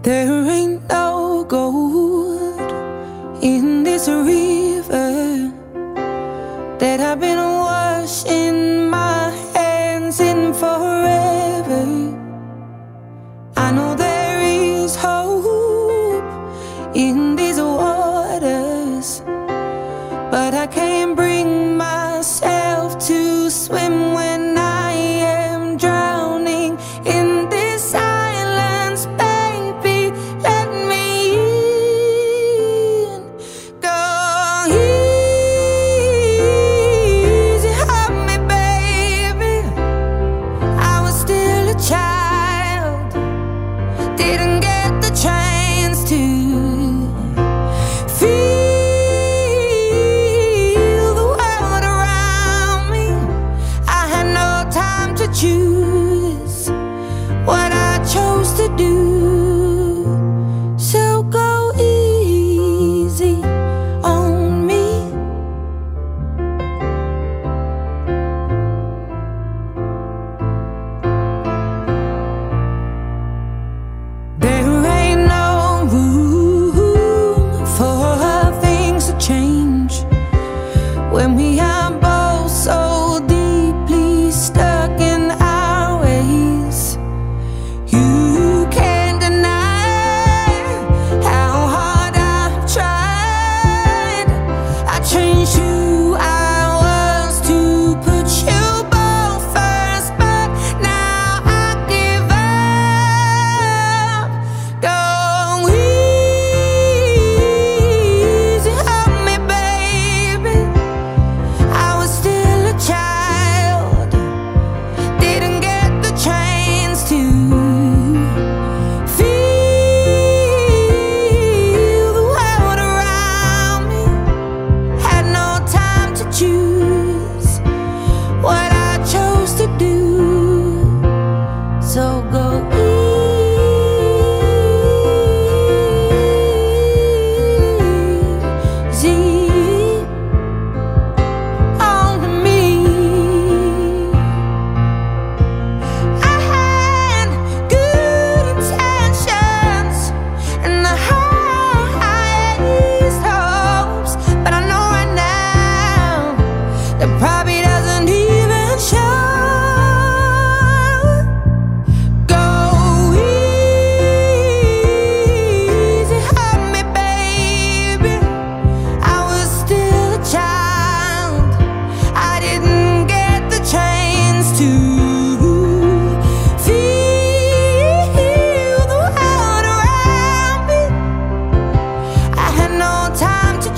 There ain't no gold in this river that I've been washing my hands in forever. I know there is hope in these waters, but I can't bring myself to swim when I am drowning in this silence. Go easy, have me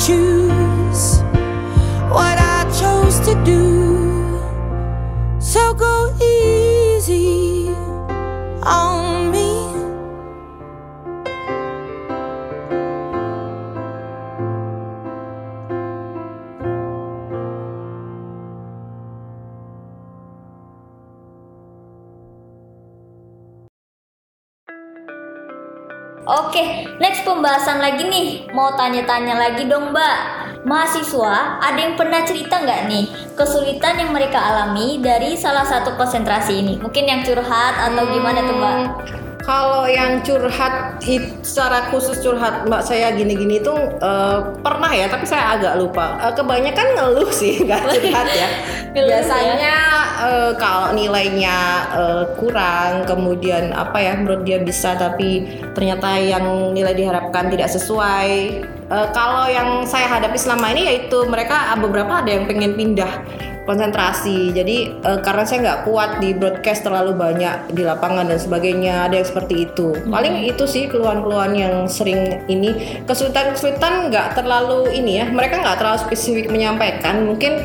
choose what I chose to do. So go easy on me. Oke, next pembahasan lagi nih. Mau tanya-tanya lagi dong Mbak. Mahasiswa, ada yang pernah cerita nggak nih kesulitan yang mereka alami dari salah satu konsentrasi ini? Mungkin yang curhat atau gimana tuh Mbak? Kalau yang curhat, secara khusus curhat Mbak saya gini-gini itu uh, pernah ya, tapi saya agak lupa. Uh, kebanyakan ngeluh sih, nggak curhat ya. Biasanya uh, kalau nilainya uh, kurang, kemudian apa ya, menurut dia bisa tapi ternyata yang nilai diharapkan tidak sesuai. Uh, kalau yang saya hadapi selama ini yaitu mereka beberapa ada yang pengen pindah konsentrasi, jadi e, karena saya nggak kuat di broadcast terlalu banyak di lapangan dan sebagainya, ada yang seperti itu. Paling itu sih keluhan-keluhan yang sering ini. Kesulitan-kesulitan nggak terlalu ini ya, mereka nggak terlalu spesifik menyampaikan. Mungkin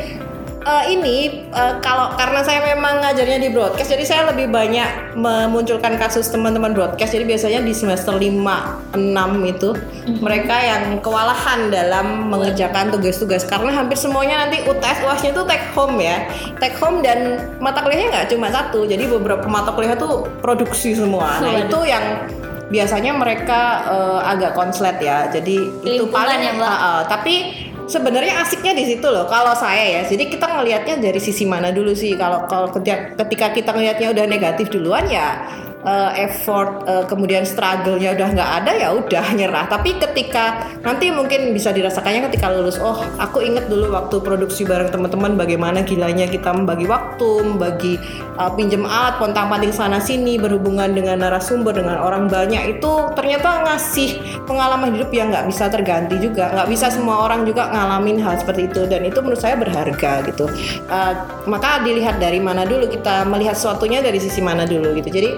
e, ini e, kalau karena saya memang ngajarnya di broadcast, jadi saya lebih banyak memunculkan kasus teman-teman broadcast. Jadi biasanya di semester lima enam itu mereka yang kewalahan dalam mengerjakan tugas-tugas karena hampir semuanya nanti U T S U A S-nya itu take home ya, take home, dan mata kuliahnya nggak cuma satu, jadi beberapa mata kuliah tuh produksi semua. Nah itu yang biasanya mereka uh, agak konslet ya, jadi itu paling uh, uh, tapi sebenarnya asiknya di situ loh kalau saya ya. Jadi kita ngelihatnya dari sisi mana dulu sih? Kalau kalau ketika kita ngelihatnya udah negatif duluan ya uh, effort uh, kemudian struggle-nya udah nggak ada ya udah nyerah. Tapi ketika nanti mungkin bisa dirasakannya ketika lulus, oh aku inget dulu waktu produksi bareng teman-teman bagaimana gilanya kita membagi waktu, membagi uh, pinjem alat, pontang-panting sana sini, berhubungan dengan narasumber, dengan orang banyak, itu ternyata ngasih pengalaman hidup yang nggak bisa terganti juga. Nggak bisa semua orang juga ngalamin hal seperti itu, dan itu menurut saya berharga gitu. Uh, maka dilihat dari mana dulu, kita melihat sesuatunya dari sisi mana dulu gitu. Jadi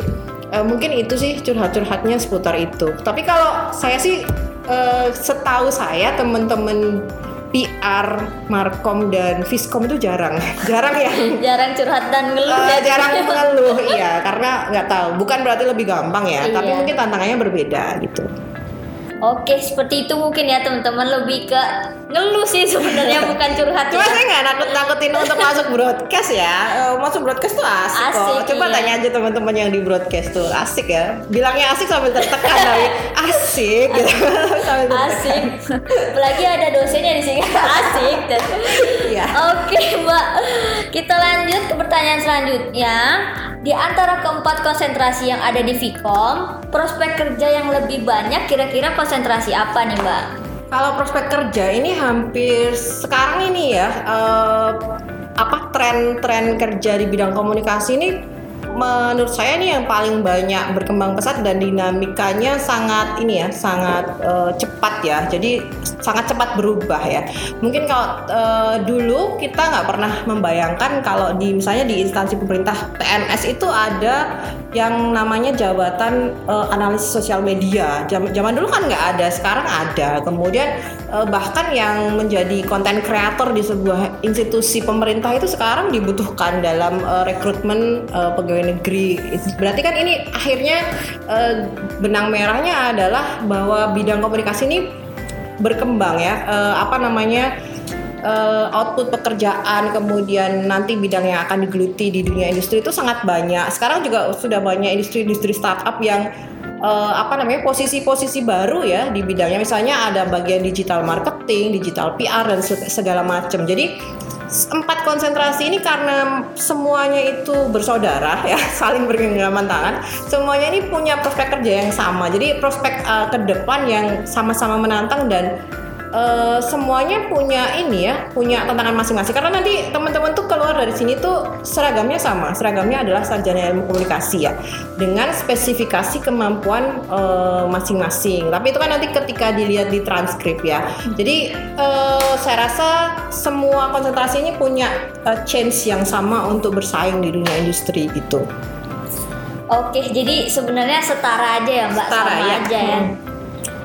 uh, mungkin itu sih curhat-curhatnya seputar itu. Tapi kalau saya sih uh, setahu saya teman-teman P R, Markom dan Fiskom itu jarang, jarang ya. Jarang curhat dan ngeluh. Uh, jarang ngeluh, iya. Karena nggak tahu. Bukan berarti lebih gampang ya, iya. Tapi mungkin tantangannya berbeda gitu. Oke, seperti itu mungkin ya teman-teman, lebih ke ngeluh sih sebenarnya bukan curhat. Cuma saya nggak nakut-nakutin untuk masuk broadcast ya. Masuk broadcast tuh asik, asik kok. Coba iya. Tanya aja teman-teman yang di broadcast tuh asik ya. Bilangnya asik sambil tertekan tapi asik. Asik. Gitu. Sambil asik. Apalagi ada dosennya di sini asik. Iya. Oke Mbak, kita lanjut ke pertanyaan selanjutnya. Di antara keempat konsentrasi yang ada di Fikom, prospek kerja yang lebih banyak kira-kira konsentrasi apa nih Mbak? Kalau prospek kerja ini hampir sekarang ini ya, eh, apa tren-tren kerja di bidang komunikasi ini menurut saya ini yang paling banyak berkembang pesat dan dinamikanya sangat ini ya, sangat uh, cepat ya. Jadi sangat cepat berubah ya. Mungkin kalau uh, dulu kita nggak pernah membayangkan kalau di misalnya di instansi pemerintah P N S itu ada yang namanya jabatan uh, analis sosial media. Zaman dulu kan nggak ada, sekarang ada. Kemudian uh, bahkan yang menjadi konten kreator di sebuah institusi pemerintah itu sekarang dibutuhkan dalam uh, rekrutmen uh, pegawai negeri. Berarti kan ini akhirnya eh, benang merahnya adalah bahwa bidang komunikasi ini berkembang ya, eh, apa namanya eh, output pekerjaan, kemudian nanti bidang yang akan digeluti di dunia industri itu sangat banyak. Sekarang juga sudah banyak industri-industri startup yang Uh, apa namanya posisi-posisi baru ya di bidangnya, misalnya ada bagian digital marketing, digital P R dan segala macam. Jadi empat konsentrasi ini karena semuanya itu bersaudara ya, saling bergenggaman tangan, semuanya ini punya prospek kerja yang sama. Jadi prospek uh, ke depan yang sama-sama menantang dan Uh, semuanya punya ini ya, punya tantangan masing-masing. Karena nanti teman-teman tuh keluar dari sini tuh seragamnya sama, seragamnya adalah sarjana ilmu komunikasi ya, dengan spesifikasi kemampuan uh, masing-masing. Tapi itu kan nanti ketika dilihat di transkrip ya. Jadi uh, saya rasa semua konsentrasi ini punya uh, chance yang sama untuk bersaing di dunia industri gitu. Oke, jadi sebenarnya setara aja ya Mbak, setara, sama ya. aja ya. Hmm.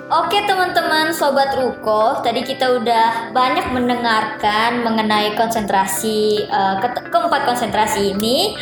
Oke teman-teman Sobat Ruko, tadi kita udah banyak mendengarkan mengenai konsentrasi uh, ke- keempat konsentrasi ini.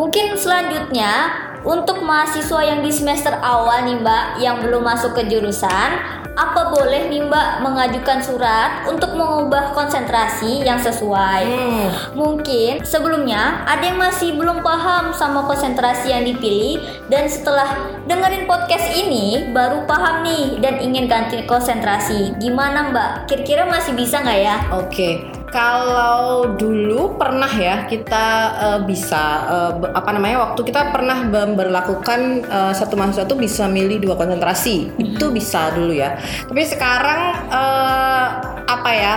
Mungkin selanjutnya untuk mahasiswa yang di semester awal nih Mbak, yang belum masuk ke jurusan, apa boleh nih Mbak mengajukan surat untuk mengubah konsentrasi yang sesuai? Hmm. Mungkin sebelumnya ada yang masih belum paham sama konsentrasi yang dipilih, dan setelah dengerin podcast ini baru paham nih dan ingin ganti konsentrasi. Gimana Mbak? Kira-kira masih bisa nggak ya? Oke. Okay. Kalau dulu pernah ya kita uh, bisa uh, apa namanya waktu kita pernah berlakukan uh, satu mahasiswa itu bisa milih dua konsentrasi, mm-hmm. itu bisa dulu ya. Tapi sekarang uh, apa ya?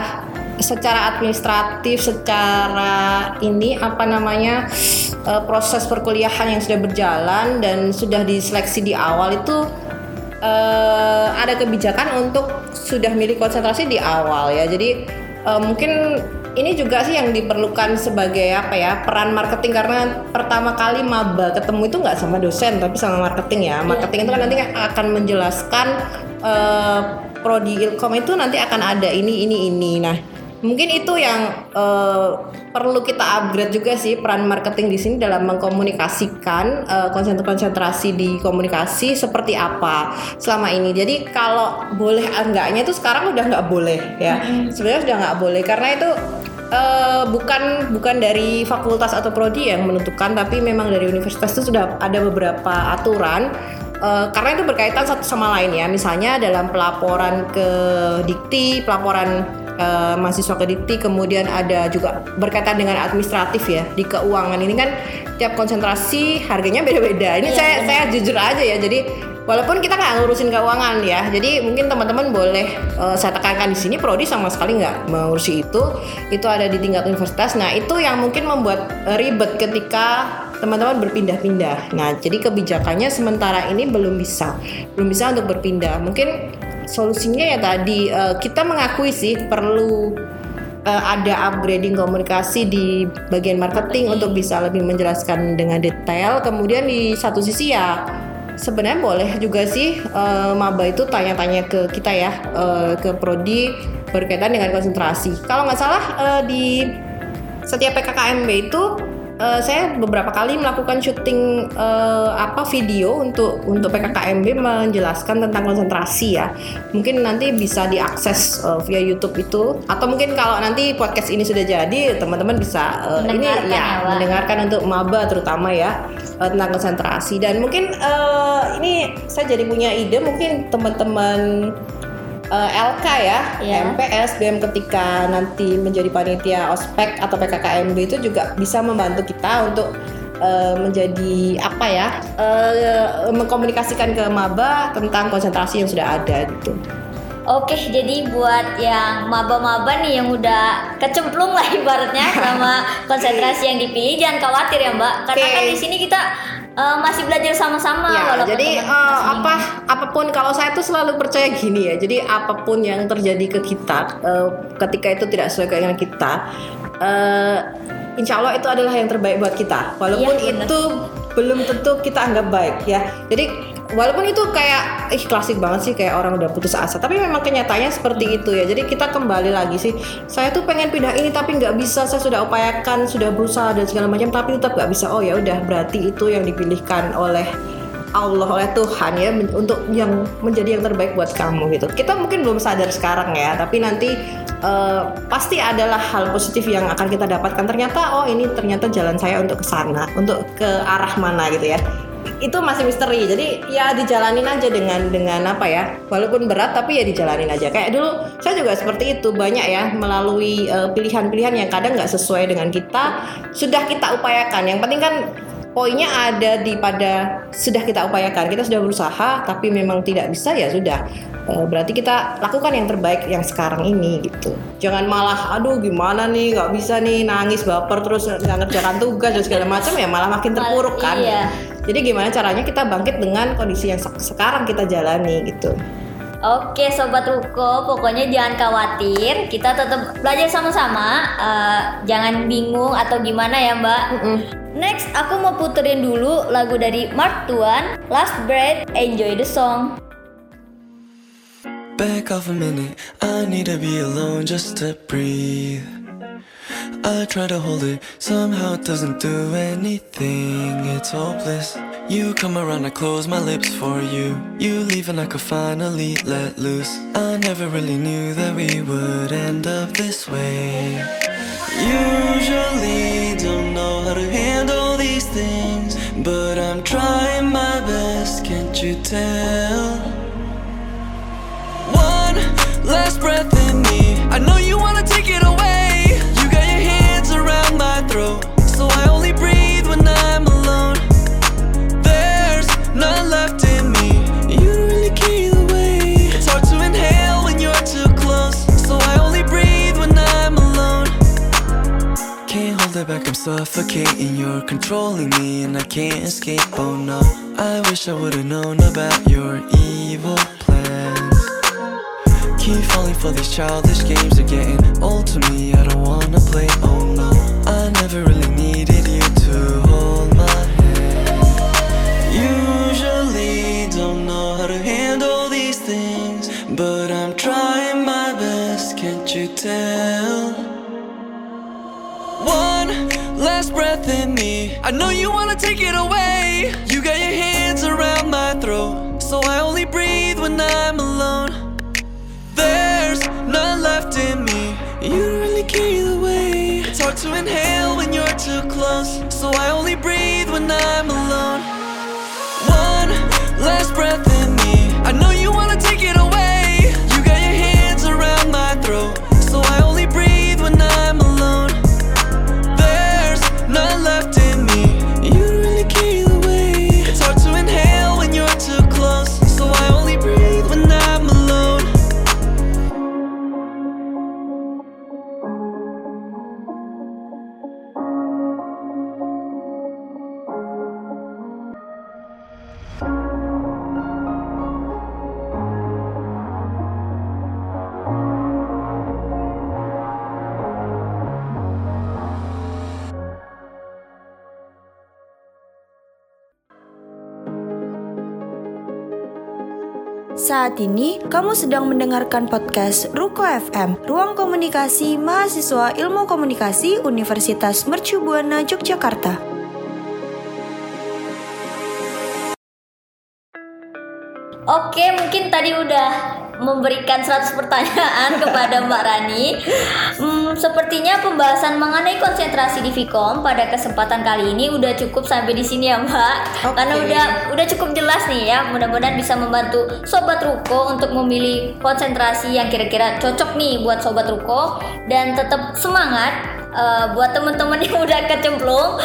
Secara administratif, secara ini apa namanya uh, proses perkuliahan yang sudah berjalan dan sudah diseleksi di awal itu. Uh, ada kebijakan untuk sudah milih konsentrasi di awal ya. Jadi uh, mungkin ini juga sih yang diperlukan sebagai apa ya, peran marketing, karena pertama kali maba ketemu itu nggak sama dosen tapi sama marketing ya. Marketing itu kan nanti akan menjelaskan uh, prodi ilkom itu nanti akan ada ini ini ini. Nah mungkin itu yang uh, perlu kita upgrade juga sih, peran marketing di sini dalam mengkomunikasikan uh, konsentrasi di komunikasi seperti apa selama ini. Jadi kalau boleh enggaknya itu sekarang udah nggak boleh ya. Mm-hmm. Sebenarnya sudah nggak boleh karena itu uh, bukan bukan dari fakultas atau prodi yang menentukan, tapi memang dari universitas itu sudah ada beberapa aturan. Uh, karena itu berkaitan satu sama lain ya. Misalnya dalam pelaporan ke Dikti, pelaporan uh, mahasiswa ke Dikti, kemudian ada juga berkaitan dengan administratif ya. Di keuangan ini kan tiap konsentrasi harganya beda-beda. Ini yeah, saya yeah. saya jujur aja ya. Jadi walaupun kita nggak ngurusin keuangan ya. Jadi mungkin teman-teman boleh uh, saya tekankan di sini prodi sama sekali nggak mengurusi itu. Itu ada di tingkat universitas. Nah, itu yang mungkin membuat ribet ketika teman-teman berpindah-pindah. Nah, jadi kebijakannya sementara ini belum bisa, belum bisa untuk berpindah. Mungkin solusinya ya tadi uh, kita mengakui sih perlu uh, ada upgrading komunikasi di bagian marketing untuk bisa lebih menjelaskan dengan detail. Kemudian di satu sisi ya sebenarnya boleh juga sih uh, maba itu tanya-tanya ke kita ya, uh, ke prodi berkaitan dengan konsentrasi. Kalau nggak salah uh, di setiap P K K M B itu Uh, saya beberapa kali melakukan syuting uh, apa video untuk untuk P K K M B menjelaskan tentang konsentrasi ya. Mungkin nanti bisa diakses uh, via YouTube itu, atau mungkin kalau nanti podcast ini sudah jadi teman-teman bisa uh, ini ya, ya mendengarkan untuk maba terutama ya uh, tentang konsentrasi. Dan mungkin uh, ini saya jadi punya ide, mungkin teman-teman L K ya, yeah. H M P S, B E M ketika nanti menjadi panitia ospek atau P K K M B itu juga bisa membantu kita untuk uh, menjadi apa ya, uh, mengkomunikasikan ke maba tentang konsentrasi yang sudah ada gitu. Oke, jadi buat yang maba-maba nih yang udah kecemplung lah ibaratnya sama konsentrasi yang dipilih, jangan khawatir ya Mbak, karena okay. kan di sini kita Uh, masih belajar sama-sama ya, jadi uh, apa apapun kalau saya tuh selalu percaya gini ya, jadi apapun yang terjadi ke kita uh, ketika itu tidak sesuai keinginan kita, uh, insya Allah itu adalah yang terbaik buat kita walaupun ya, itu belum tentu kita anggap baik ya. Jadi walaupun itu kayak ih klasik banget sih kayak orang udah putus asa, tapi memang kenyataannya seperti itu ya. Jadi kita kembali lagi sih, saya tuh pengen pindah ini tapi nggak bisa, saya sudah upayakan, sudah berusaha dan segala macam tapi tetap nggak bisa. Oh ya udah, berarti itu yang dipilihkan oleh Allah, oleh Tuhan ya, untuk yang menjadi yang terbaik buat kamu gitu. Kita mungkin belum sadar sekarang ya, tapi nanti uh, pasti adalah hal positif yang akan kita dapatkan. Ternyata oh ini ternyata jalan saya untuk ke sana, untuk ke arah mana gitu ya. Itu masih misteri, jadi ya dijalanin aja dengan dengan apa ya, walaupun berat tapi ya dijalanin aja. Kayak dulu saya juga seperti itu, banyak ya melalui uh, pilihan-pilihan yang kadang nggak sesuai dengan kita, sudah kita upayakan. Yang penting kan poinnya ada di pada sudah kita upayakan, kita sudah berusaha tapi memang tidak bisa ya sudah, uh, berarti kita lakukan yang terbaik yang sekarang ini gitu. Jangan malah aduh gimana nih nggak bisa nih, nangis baper terus nggak ngerjakan tugas dan segala macam ya, malah makin terpuruk kan. Iya. Jadi gimana caranya kita bangkit dengan kondisi yang sekarang kita jalani gitu. Oke Sobat Ruko, pokoknya jangan khawatir, kita tetap belajar sama-sama, uh, jangan bingung atau gimana ya Mbak. Mm-mm. Next aku mau puterin dulu lagu dari Mark Tuan, Last Breath, Enjoy the Song. back off a minute. I need to be alone just to breathe. I try to hold it, somehow it doesn't do anything. It's hopeless. You come around, I close my lips for you. You leave and I could finally let loose. I never really knew that we would end up this way. Usually don't know how to handle these things, but I'm trying my best, can't you tell? One last breath in me, I know you wanna take it away. You got your hands around my throat, so I only breathe when I'm alone. None left in me, you don't really care either way. It's hard to inhale when you're too close, so I only breathe when I'm alone. Can't hold it back, I'm suffocating. You're controlling me and I can't escape, oh no. I wish I would've known about your evil plans. Keep falling for these childish games, they're getting old to me. I don't wanna play, oh no. I never really needed you to hold my hand. Usually don't know how to handle these things, but I'm trying my best, can't you tell? One last breath in me, I know you wanna take it away. You got your hands around my throat, so I only breathe when I'm alone. There's none left in me, you don't really care either way. It's hard to inhale when you're too close, so I only breathe when I'm alone. One last breath in me, I know you wanna take it away. You got your hands around my throat, so I only breathe when I'm alone. There's none left in me, you don't really care either way. It's hard to inhale when you're too close, so I only breathe when I'm alone. Saat ini, kamu sedang mendengarkan podcast Ruko F M, Ruang Komunikasi Mahasiswa Ilmu Komunikasi Universitas Mercu Buana Yogyakarta. Oke, mungkin tadi udah memberikan seratus pertanyaan kepada Mbak Rani. Hmm, sepertinya pembahasan mengenai konsentrasi di Fikom pada kesempatan kali ini udah cukup sampai di sini ya Mbak. Okay. Karena udah udah cukup jelas nih ya. Mudah-mudahan bisa membantu Sobat Ruko untuk memilih konsentrasi yang kira-kira cocok nih buat Sobat Ruko, dan tetap semangat uh, buat teman-teman yang udah kecemplung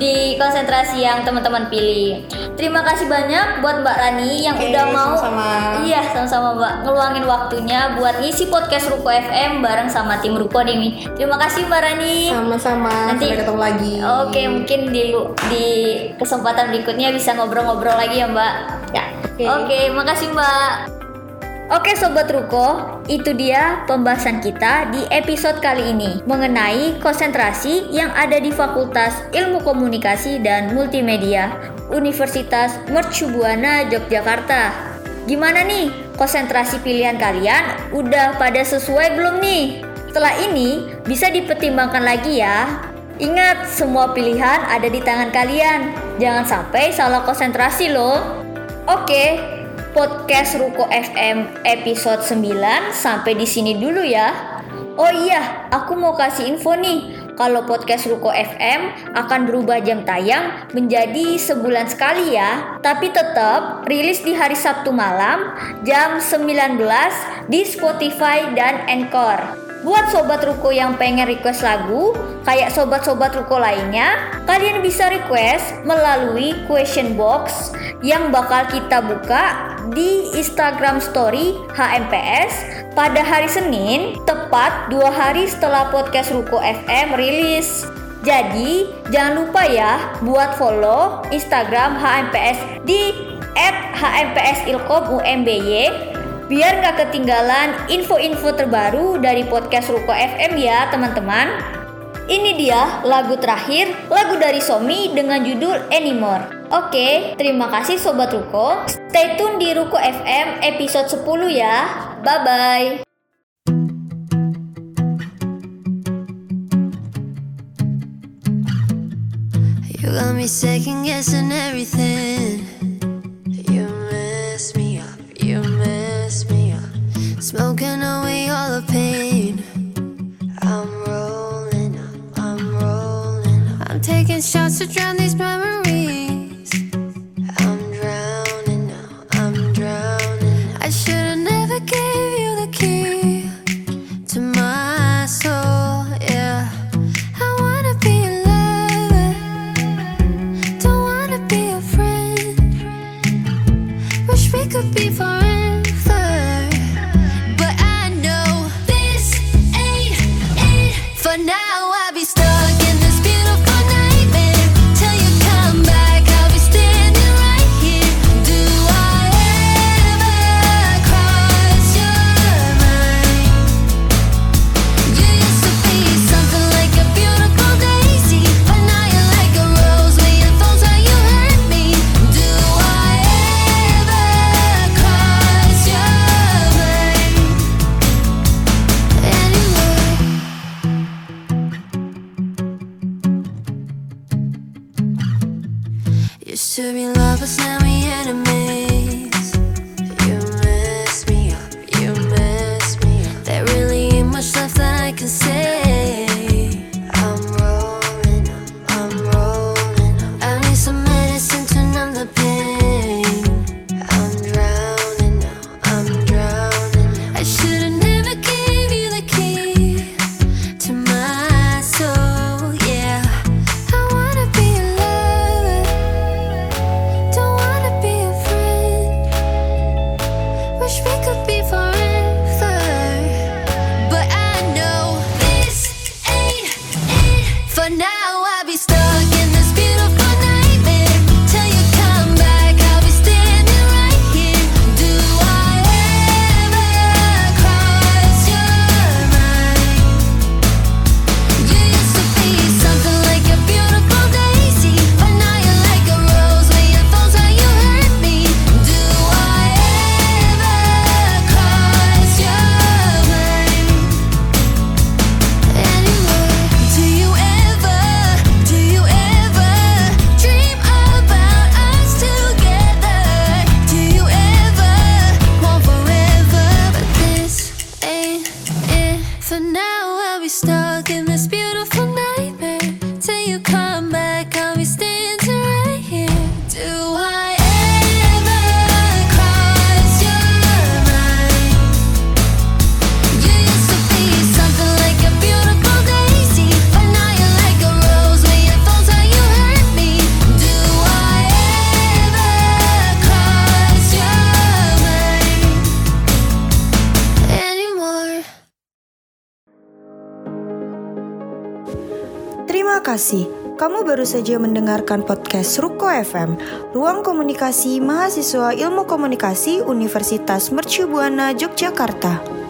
di konsentrasi yang teman-teman pilih. Terima kasih banyak buat Mbak Rani yang okay, udah mau sama-sama. Iya, sama-sama Mbak, ngeluangin waktunya buat ngisi podcast Ruko F M bareng sama tim Ruko nih. Terima kasih Mbak Rani. Sama-sama. Nanti ketemu lagi. Oke, mungkin di di kesempatan berikutnya bisa ngobrol-ngobrol lagi ya Mbak. Ya. Oke, okay. okay, makasih Mbak. Oke Sobat Ruko, itu dia pembahasan kita di episode kali ini mengenai konsentrasi yang ada di Fakultas Ilmu Komunikasi dan Multimedia Universitas Mercu Buana Yogyakarta. Gimana nih, konsentrasi pilihan kalian udah pada sesuai belum nih? Setelah ini bisa dipertimbangkan lagi ya. Ingat, semua pilihan ada di tangan kalian. Jangan sampai salah konsentrasi loh. Oke, podcast Ruko F M episode sembilan sampai di sini dulu ya. Oh iya, aku mau kasih info nih. Kalau podcast Ruko F M akan berubah jam tayang menjadi sebulan sekali ya. Tapi tetap rilis di hari Sabtu malam jam sembilan belas di Spotify dan Anchor. Buat Sobat Ruko yang pengen request lagu kayak sobat-sobat Ruko lainnya, kalian bisa request melalui question box yang bakal kita buka di Instagram Story H M P S pada hari Senin, tepat dua hari setelah podcast Ruko F M rilis. Jadi, jangan lupa ya buat follow Instagram H M P S di et H M P S Ilkom U M B Y biar gak ketinggalan info-info terbaru dari podcast Ruko F M ya teman-teman. Ini dia lagu terakhir, lagu dari Somi dengan judul Anymore. Oke, terima kasih Sobat Ruko. Stay tune di Ruko F M episode sepuluh ya. Bye-bye. You got me second guessing everything. You mess me up, you mess me up. Smoking away all the pain. I'm rolling up, I'm rolling up. I'm taking shots to drown these memories. I'm drowning now, I'm drowning. I should've never gave you the key to my soul, yeah. I wanna be a lover, don't wanna be a friend. Wish we could be forever. Terima kasih. Kamu baru saja mendengarkan podcast Ruko F M, Ruang Komunikasi Mahasiswa Ilmu Komunikasi Universitas Mercu Buana Yogyakarta.